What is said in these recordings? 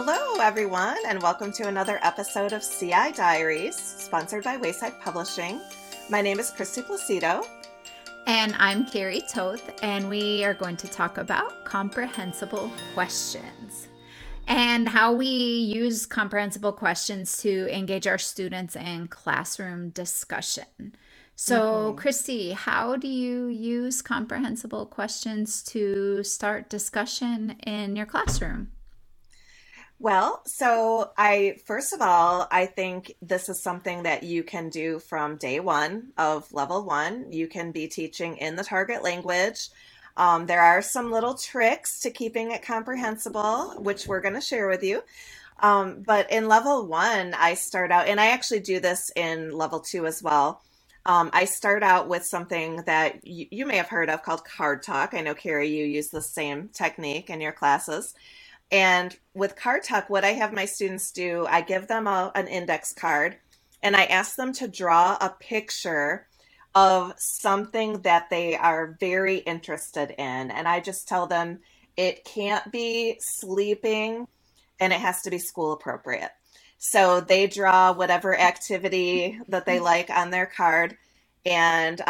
Hello, everyone, and welcome to another episode of CI Diaries, sponsored by Wayside Publishing. My name is Christy Placido. And I'm Carrie Toth, and we are going to talk about comprehensible questions and how we use comprehensible questions to engage our students in classroom discussion. So, Christy, how do you use comprehensible questions to start discussion in your classroom? Well, so I think this is something that you can do from day one of level one. You can be teaching in the target language. There are some little tricks to keeping it comprehensible, which we're going to share with you. But in level one, I start out, and I actually do this in level two as well. I start out with something that you may have heard of called Card Talk. I know, Carrie, you use the same technique in your classes. And with Card Talk, what I have my students do, I give them an index card, and I ask them to draw a picture of something that they are very interested in. And I just tell them it can't be sleeping, and it has to be school appropriate. So they draw whatever activity that they like on their card. And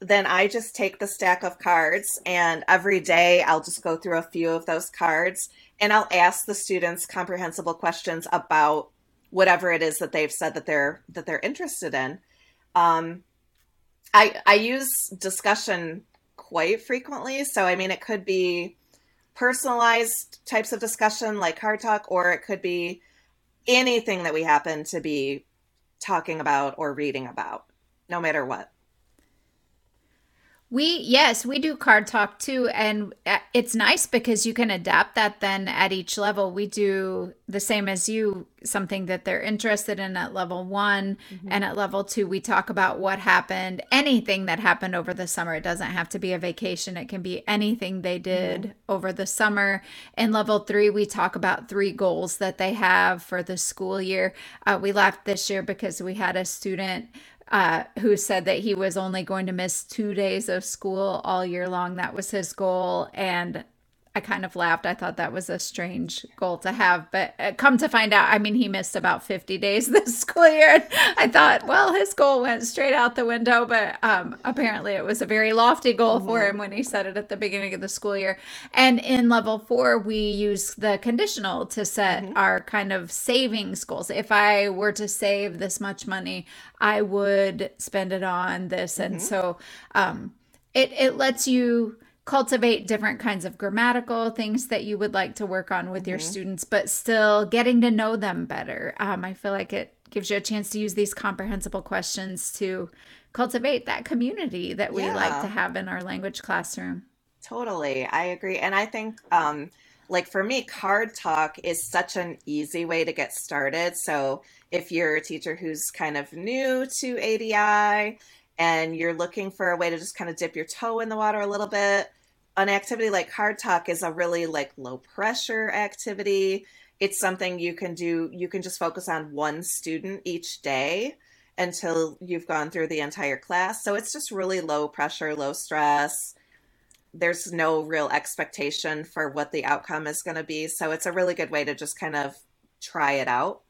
then I just take the stack of cards, and every day I'll just go through a few of those cards, and I'll ask the students comprehensible questions about whatever it is that they've said that they're interested in. I use discussion quite frequently. So, I mean, it could be personalized types of discussion like Card Talk, or it could be anything that we happen to be talking about or reading about, no matter what. We do Card Talk too. And it's nice because you can adapt that then at each level. We do the same as you, something that they're interested in at level one. Mm-hmm. And at level two, we talk about what happened, anything that happened over the summer. It doesn't have to be a vacation. It can be anything they did over the summer. In level three, we talk about three goals that they have for the school year. We laughed this year because we had a student who said that he was only going to miss 2 days of school all year long. That was his goal. And I kind of laughed. I thought that was a strange goal to have. But come to find out, I mean, he missed about 50 days this school year. I thought, well, his goal went straight out the window. But apparently it was a very lofty goal for him when he set it at the beginning of the school year. And in level four, we use the conditional to set our kind of savings goals. If I were to save this much money, I would spend it on this. And so it lets you cultivate different kinds of grammatical things that you would like to work on with your students, but still getting to know them better. I feel like it gives you a chance to use these comprehensible questions to cultivate that community that we like to have in our language classroom. Totally. I agree. And I think like for me, Card Talk is such an easy way to get started. So if you're a teacher who's kind of new to ADI and you're looking for a way to just kind of dip your toe in the water a little bit, an activity like Card Talk is a really like low pressure activity. It's something you can do. You can just focus on one student each day until you've gone through the entire class. So it's just really low pressure, low stress. There's no real expectation for what the outcome is going to be. So it's a really good way to just kind of try it out.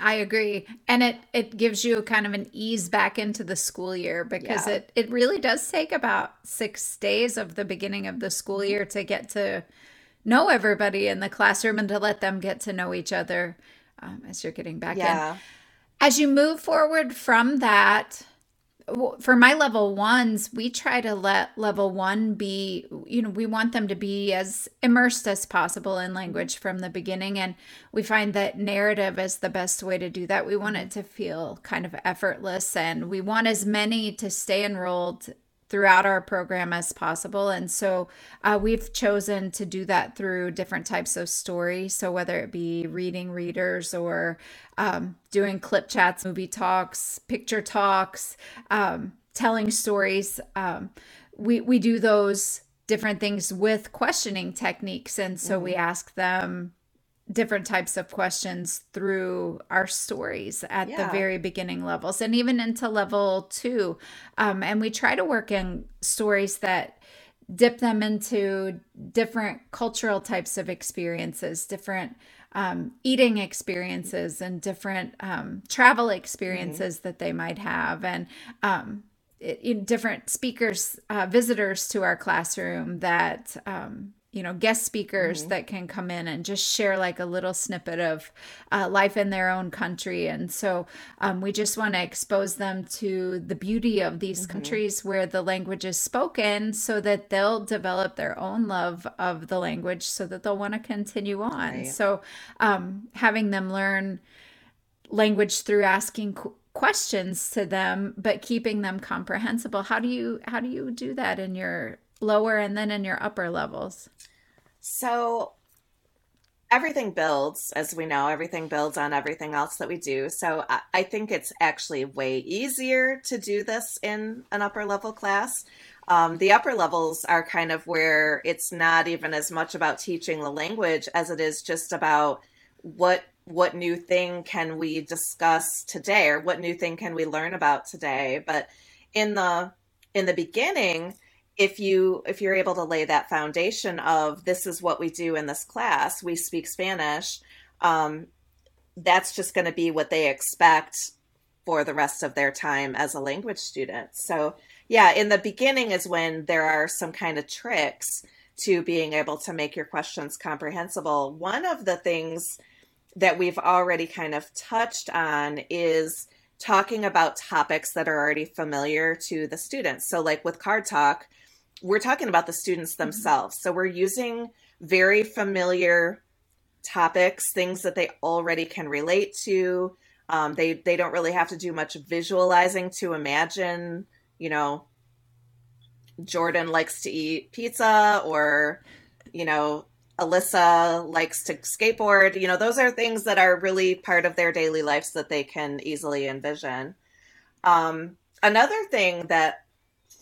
I agree. And it gives you kind of an ease back into the school year because it really does take about 6 days of the beginning of the school year to get to know everybody in the classroom and to let them get to know each other as you're getting back in. As you move forward from that, for my level ones, we try to let level one be, we want them to be as immersed as possible in language from the beginning. And we find that narrative is the best way to do that. We want it to feel kind of effortless, and we want as many to stay enrolled throughout our program as possible. And so we've chosen to do that through different types of stories. So whether it be reading readers or doing clip chats, movie talks, picture talks, telling stories, we do those different things with questioning techniques. And so we ask them different types of questions through our stories at the very beginning levels and even into level two. And we try to work in stories that dip them into different cultural types of experiences, different eating experiences, and different travel experiences that they might have, and different speakers, visitors to our classroom that, guest speakers that can come in and just share like a little snippet of life in their own country. And so we just want to expose them to the beauty of these countries where the language is spoken, so that they'll develop their own love of the language, so that they'll want to continue on. Right. So having them learn language through asking questions to them, but keeping them comprehensible. How do you do that in your lower and then in your upper levels? So everything builds, as we know, everything builds on everything else that we do. So I think it's actually way easier to do this in an upper level class. The upper levels are kind of where it's not even as much about teaching the language as it is just about what new thing can we discuss today, or what new thing can we learn about today. But in the beginning, if you're able to lay that foundation of, this is what we do in this class, we speak Spanish, that's just going to be what they expect for the rest of their time as a language student. So yeah, in the beginning is when there are some kind of tricks to being able to make your questions comprehensible. One of the things that we've already kind of touched on is talking about topics that are already familiar to the students. So like with Card Talk, we're talking about the students themselves. So we're using very familiar topics, things that they already can relate to. They don't really have to do much visualizing to imagine, Jordan likes to eat pizza, or, Alyssa likes to skateboard. Those are things that are really part of their daily lives that they can easily envision. Another thing that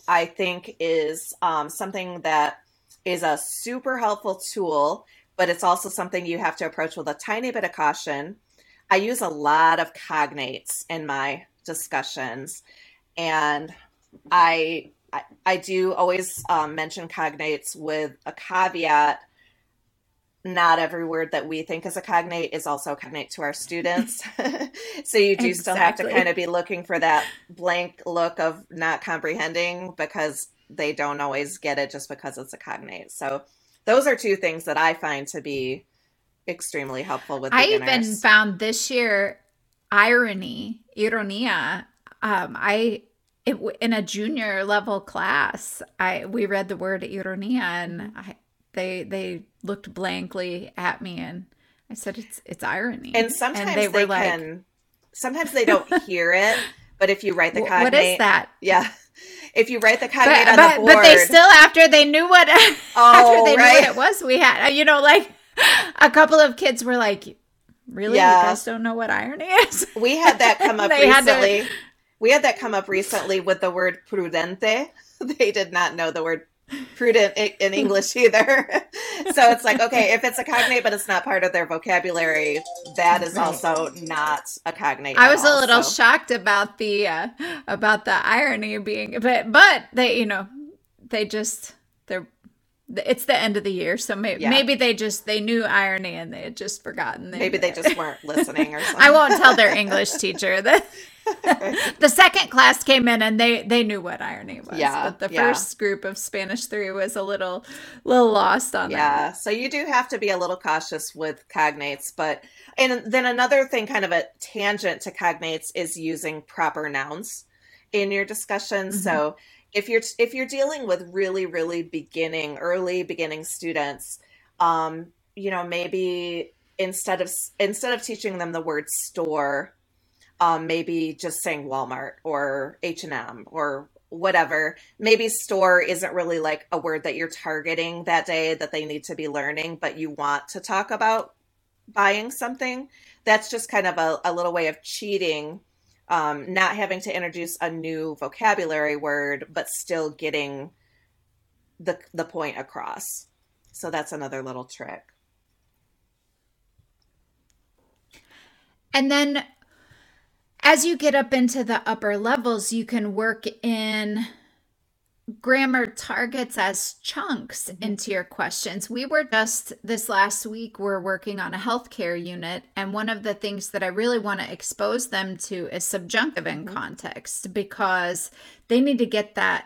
I think is something that is a super helpful tool, but it's also something you have to approach with a tiny bit of caution. I use a lot of cognates in my discussions, and I do always mention cognates with a caveat. Not every word that we think is a cognate is also a cognate to our students. So you do still have to kind of be looking for that blank look of not comprehending, because they don't always get it just because it's a cognate. So those are two things that I find to be extremely helpful with beginners. I even found this year ironia. In a junior level class, we read the word ironia, and They looked blankly at me, and I said, it's irony. And sometimes and they like, can, sometimes they don't hear it, but if you write the cognate. What is that? Yeah. If you write the cognate on the board. But they still, after they knew what, knew what it was, we had, a couple of kids were like, really? Yeah. You guys don't know what irony is? We had that come up recently. We had that come up recently with the word prudente. They did not know the word prudent in English either. So it's like, okay, if it's a cognate but it's not part of their vocabulary, that is also not a cognate. I was a little shocked about the irony being, but they, they're, it's the end of the year, so maybe they knew irony and they had just forgotten. Maybe they just weren't listening or something. I won't tell their English teacher that. The second class came in and they knew what irony was. Yeah, but the first group of Spanish 3 was a little lost on that. Yeah, so you do have to be a little cautious with cognates. But and then another thing, kind of a tangent to cognates, is using proper nouns in your discussion. Mm-hmm. So if you're dealing with really, really early beginning students, maybe instead of teaching them the word store, maybe just saying Walmart or H&M or whatever. Maybe store isn't really like a word that you're targeting that day that they need to be learning, but you want to talk about buying something. That's just kind of a little way of cheating, not having to introduce a new vocabulary word, but still getting the point across. So that's another little trick. And then as you get up into the upper levels, you can work in grammar targets as chunks into your questions. We were just this last week, we're working on a healthcare unit. And one of the things that I really want to expose them to is subjunctive in context, because they need to get that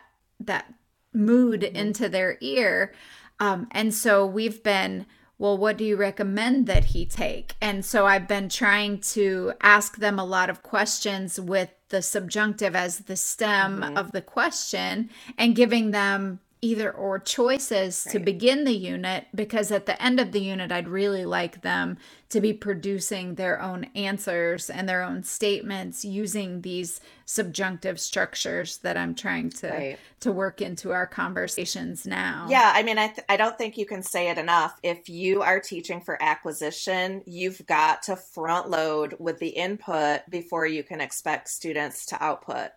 mood into their ear. And so we've been, well, what do you recommend that he take? And so I've been trying to ask them a lot of questions with the subjunctive as the stem of the question, and giving them either or choices to begin the unit, because at the end of the unit, I'd really like them to be producing their own answers and their own statements using these subjunctive structures that I'm trying to work into our conversations now. Yeah, I mean, I don't think you can say it enough. If you are teaching for acquisition, you've got to front load with the input before you can expect students to output.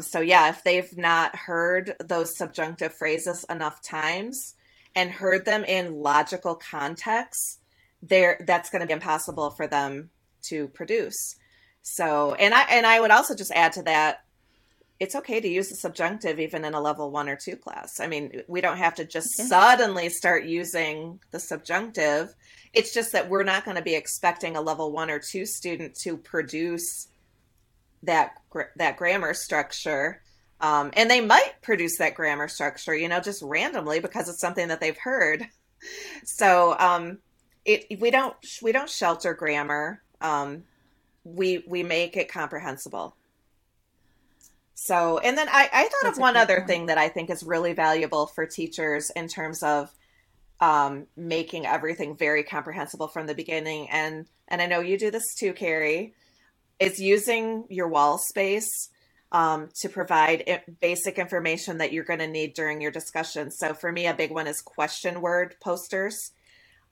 So yeah, if they've not heard those subjunctive phrases enough times and heard them in logical context, that's going to be impossible for them to produce. So, and I would also just add to that, it's okay to use the subjunctive even in a level 1 or 2 class. I mean, we don't have to just suddenly start using the subjunctive. It's just that we're not going to be expecting a level 1 or 2 student to produce that grammar structure, and they might produce that grammar structure, just randomly because it's something that they've heard. So we don't shelter grammar. We make it comprehensible. So, and then I thought that's of one other thing that I think is really valuable for teachers in terms of making everything very comprehensible from the beginning. And I know you do this too, Carrie. It's using your wall space to provide basic information that you're going to need during your discussion. So for me, a big one is question word posters.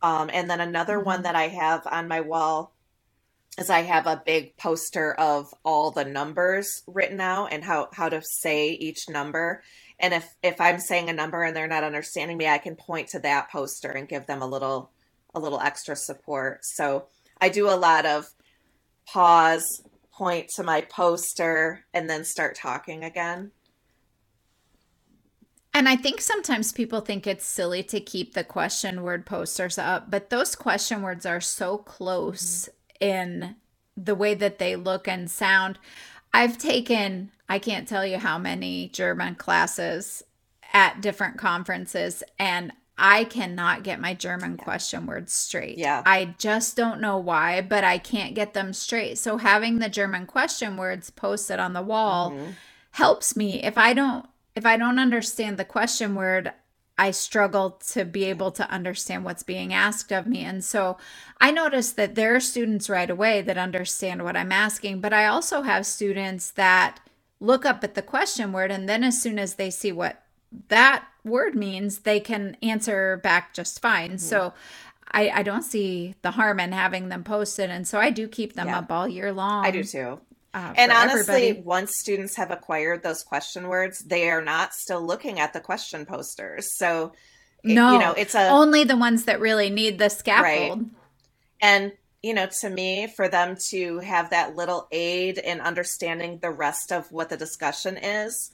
And then another one that I have on my wall is I have a big poster of all the numbers written out and how to say each number. And if I'm saying a number and they're not understanding me, I can point to that poster and give them a little extra support. So I do a lot of pause, point to my poster, and then start talking again. And I think sometimes people think it's silly to keep the question word posters up, but those question words are so close in the way that they look and sound. I've taken, I can't tell you how many German classes at different conferences, and I cannot get my German question words straight. Yeah. I just don't know why, but I can't get them straight. So having the German question words posted on the wall helps me. If I don't understand the question word, I struggle to be able to understand what's being asked of me. And so I noticed that there are students right away that understand what I'm asking, but I also have students that look up at the question word, and then as soon as they see what that word means, they can answer back just fine. So I don't see the harm in having them posted. And so I do keep them up all year long. I do too. And honestly, once students have acquired those question words, they are not still looking at the question posters. So no, it's only the ones that really need the scaffold. Right. And, to me, for them to have that little aid in understanding the rest of what the discussion is,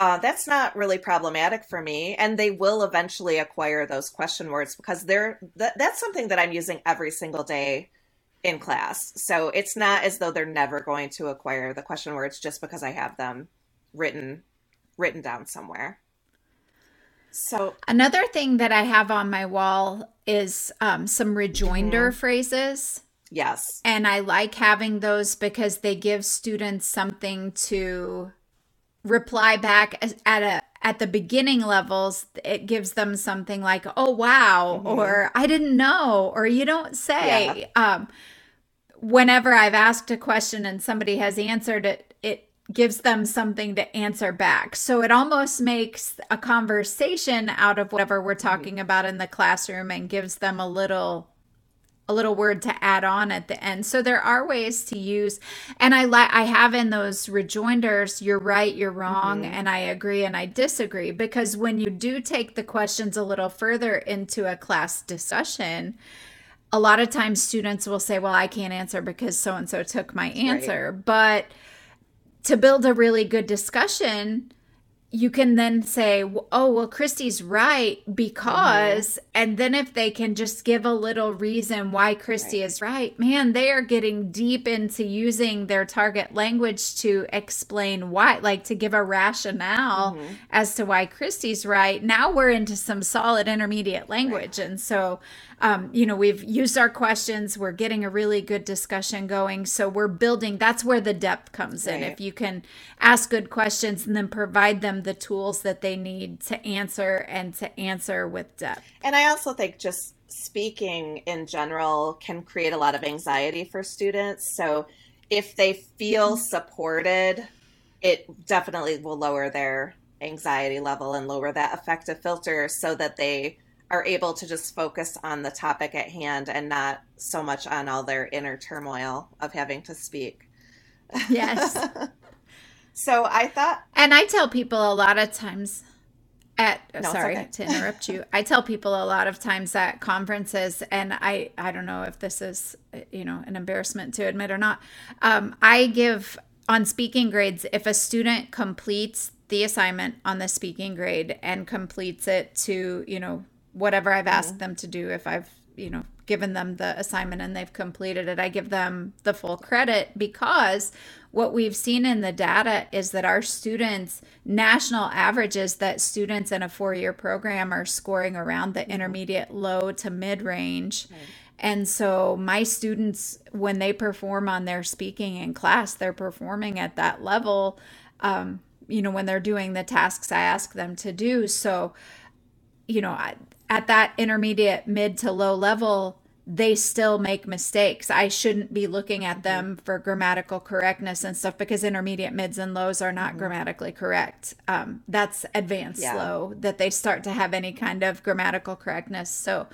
that's not really problematic for me. And they will eventually acquire those question words because that's something that I'm using every single day in class. So it's not as though they're never going to acquire the question words just because I have them written down somewhere. So another thing that I have on my wall is some rejoinder phrases. Yes. And I like having those because they give students something to reply back at the beginning levels. It gives them something like, oh, wow, or I didn't know, or you don't say. Whenever I've asked a question and somebody has answered it, it gives them something to answer back. So it almost makes a conversation out of whatever we're talking about in the classroom and gives them a little word to add on at the end. So there are ways to use, and I have in those rejoinders, you're right, you're wrong, and I agree and I disagree, because when you do take the questions a little further into a class discussion, a lot of times students will say, well, I can't answer because so-and-so took my answer. Right. But to build a really good discussion, you can then say, oh, well, Christy's right because, and then if they can just give a little reason why Christy is right, man, they are getting deep into using their target language to explain why, like to give a rationale as to why Christy's right. Now we're into some solid intermediate language. And so, you know, we've used our questions, we're getting a really good discussion going. So we're building, that's where the depth comes in. If you can ask good questions and then provide them the tools that they need to answer with depth. And I also think just speaking in general can create a lot of anxiety for students. So if they feel supported, it definitely will lower their anxiety level and lower that effective filter so that they are able to just focus on the topic at hand and not so much on all their inner turmoil of having to speak. Yes. So I thought, and I tell people a lot of times at, to interrupt you. I tell people a lot of times at conferences, and I don't know if this is, you know, an embarrassment to admit or not. I give on speaking grades, if a student completes the assignment on the speaking grade and completes it to, you know, whatever I've asked them to do, if I've, you know, given them the assignment and they've completed it, I give them the full credit because what we've seen in the data is that our students, national averages that students in a four-year program are scoring around the intermediate low to mid-range. Right. And so my students, when they perform on their speaking in class, they're performing at that level, you know, when they're doing the tasks I ask them to do. So, you know, at that intermediate mid to low level, they still make mistakes. I shouldn't be looking at them for grammatical correctness and stuff because intermediate mids and lows are not grammatically correct. That's advanced low that they start to have any kind of grammatical correctness. So,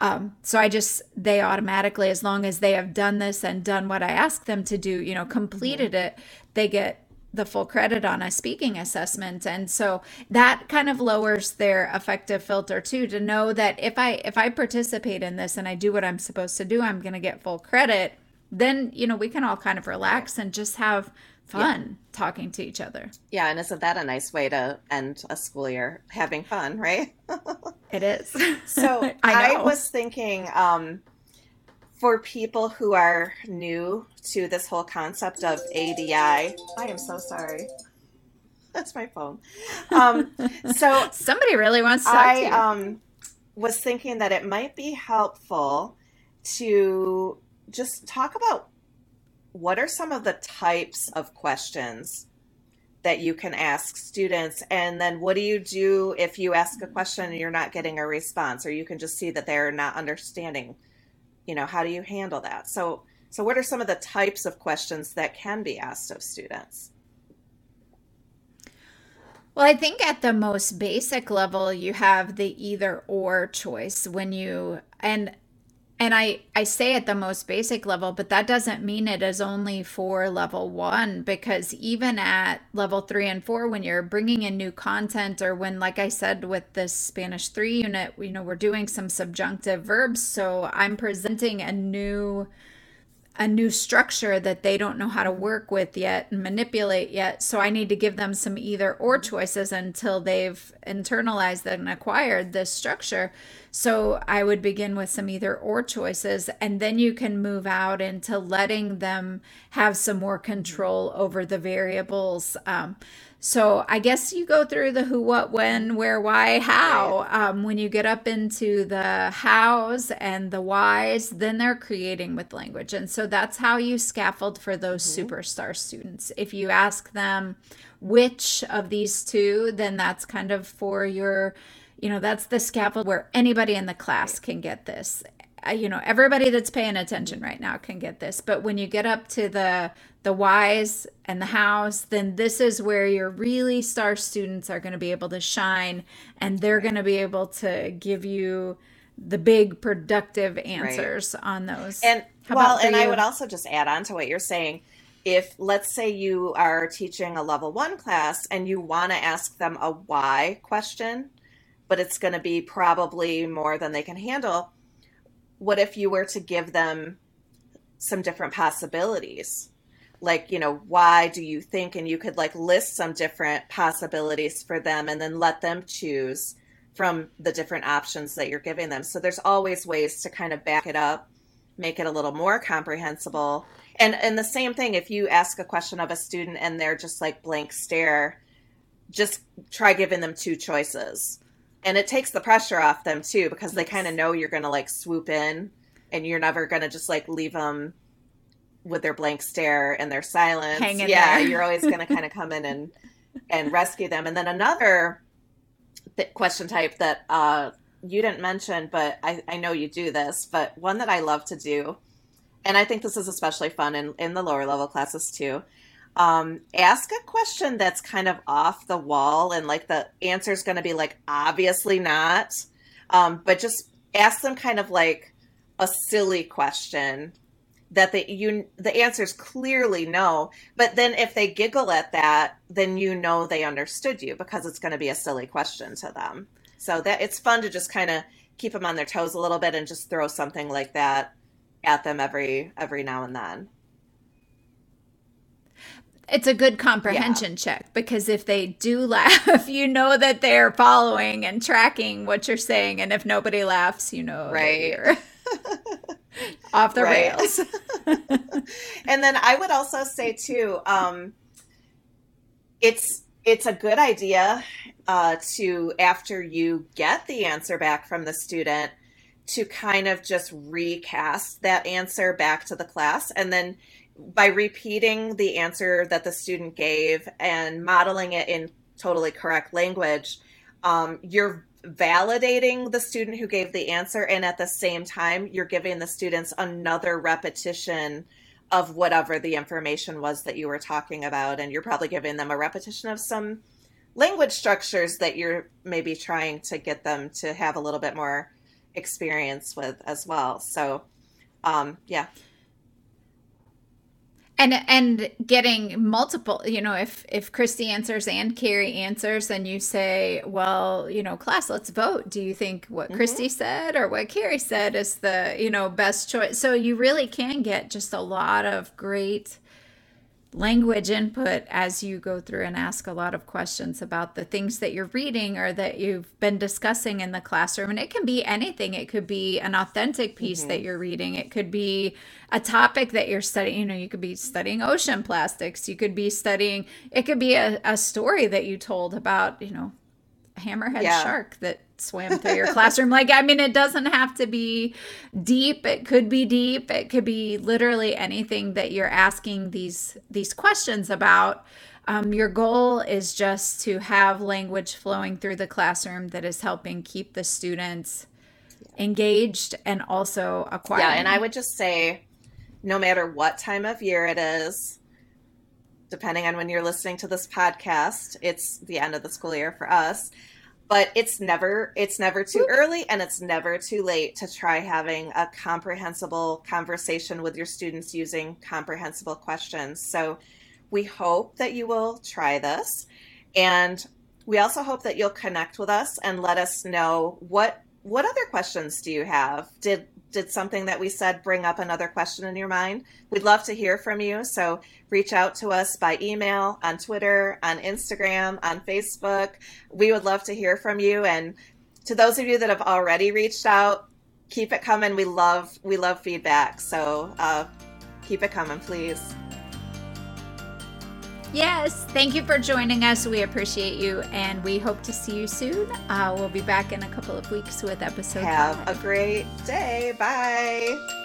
they automatically, as long as they have done this and done what I ask them to do, you know, completed it, they get the full credit on a speaking assessment. And so that kind of lowers their effective filter too, to know that if I participate in this and I do what I'm supposed to do, I'm going to get full credit. Then, you know, we can all kind of relax and just have fun talking to each other. Yeah. And isn't that a nice way to end a school year? Having fun, right? It is. So I was thinking, for people who are new to this whole concept of ADI, I am so sorry. That's my phone. So somebody really wants to talk to you. I was thinking that it might be helpful to just talk about what are some of the types of questions that you can ask students, and then what do you do if you ask a question and you're not getting a response, or you can just see that they're not understanding. You know, how do you handle that? So what are some of the types of questions that can be asked of students? Well, I think at the most basic level, you have the either or choice when you, and I say at the most basic level, but that doesn't mean it is only for level one, because even at level 3 and 4, when you're bringing in new content, or when, like I said, with this Spanish 3 unit, you know, we're doing some subjunctive verbs. So I'm presenting a new structure that they don't know how to work with yet and manipulate yet. So I need to give them some either or choices until they've internalized and acquired this structure. So I would begin with some either or choices, and then you can move out into letting them have some more control over the variables. So I guess you go through the who, what, when, where, why, how. When you get up into the hows and the whys, then they're creating with language. And so that's how you scaffold for those superstar students. If you ask them which of these two, then that's kind of for your, you know, that's the scaffold where anybody in the class can get this. You know, everybody that's paying attention right now can get this. But when you get up to the whys and the hows, then this is where your really star students are going to be able to shine, and they're going to be able to give you the big productive answers on those. And I would also just add on to what you're saying. If, let's say, you are teaching a level one class and you want to ask them a why question, but it's going to be probably more than they can handle. What if you were to give them some different possibilities? like, you know, why do you think, and you could like list some different possibilities for them and then let them choose from the different options that you're giving them. So there's always ways to kind of back it up, make it a little more comprehensible. And the same thing, if you ask a question of a student and they're just like blank stare, just try giving them two choices. And it takes the pressure off them too, because they kind of know you're going to like swoop in and you're never going to just like leave them with their blank stare and their silence. Hang in there. You're always going to kind of come in and rescue them. And then another question type that you didn't mention, but I know you do this, but one that I love to do, and I think this is especially fun in the lower level classes too, ask a question that's kind of off the wall and like the answer is going to be like, obviously not, but just ask them kind of like a silly question that the answer's clearly no, but then if they giggle at that, then you know they understood you because it's going to be a silly question to them. So that it's fun to just kind of keep them on their toes a little bit and just throw something like that at them every now and then. It's a good comprehension check, because if they do laugh, you know that they're following and tracking what you're saying. And if nobody laughs, you know, right. Off the rails. And then I would also say too, it's a good idea to, after you get the answer back from the student, to kind of just recast that answer back to the class. And then by repeating the answer that the student gave and modeling it in totally correct language, you're validating the student who gave the answer, and at the same time you're giving the students another repetition of whatever the information was that you were talking about, and you're probably giving them a repetition of some language structures that you're maybe trying to get them to have a little bit more experience with as well. So And getting multiple, you know, if Christy answers and Carrie answers, then you say, well, you know, class, let's vote. Do you think what Christy said or what Carrie said is the, you know, best choice? So you really can get just a lot of great language input as you go through and ask a lot of questions about the things that you're reading or that you've been discussing in the classroom. And it can be anything. It could be an authentic piece that you're reading. It could be a topic that you're studying. You know, you could be studying ocean plastics. You could be studying, it could be a story that you told about, you know, a hammerhead shark that swam through your classroom. Like, I mean, it doesn't have to be deep. It could be deep. It could be literally anything that you're asking these questions about. Your goal is just to have language flowing through the classroom that is helping keep the students engaged and also acquiring. Yeah, and I would just say, no matter what time of year it is, depending on when you're listening to this podcast, it's the end of the school year for us. But it's never too early and it's never too late to try having a comprehensible conversation with your students using comprehensible questions. So we hope that you will try this. And we also hope that you'll connect with us and let us know what other questions do you have? Did something that we said bring up another question in your mind? We'd love to hear from you. So reach out to us by email, on Twitter, on Instagram, on Facebook. We would love to hear from you. And to those of you that have already reached out, keep it coming. We love feedback. So keep it coming, please. Yes, thank you for joining us. We appreciate you, and we hope to see you soon. We'll be back in a couple of weeks with episode 5. Have a great day. Bye.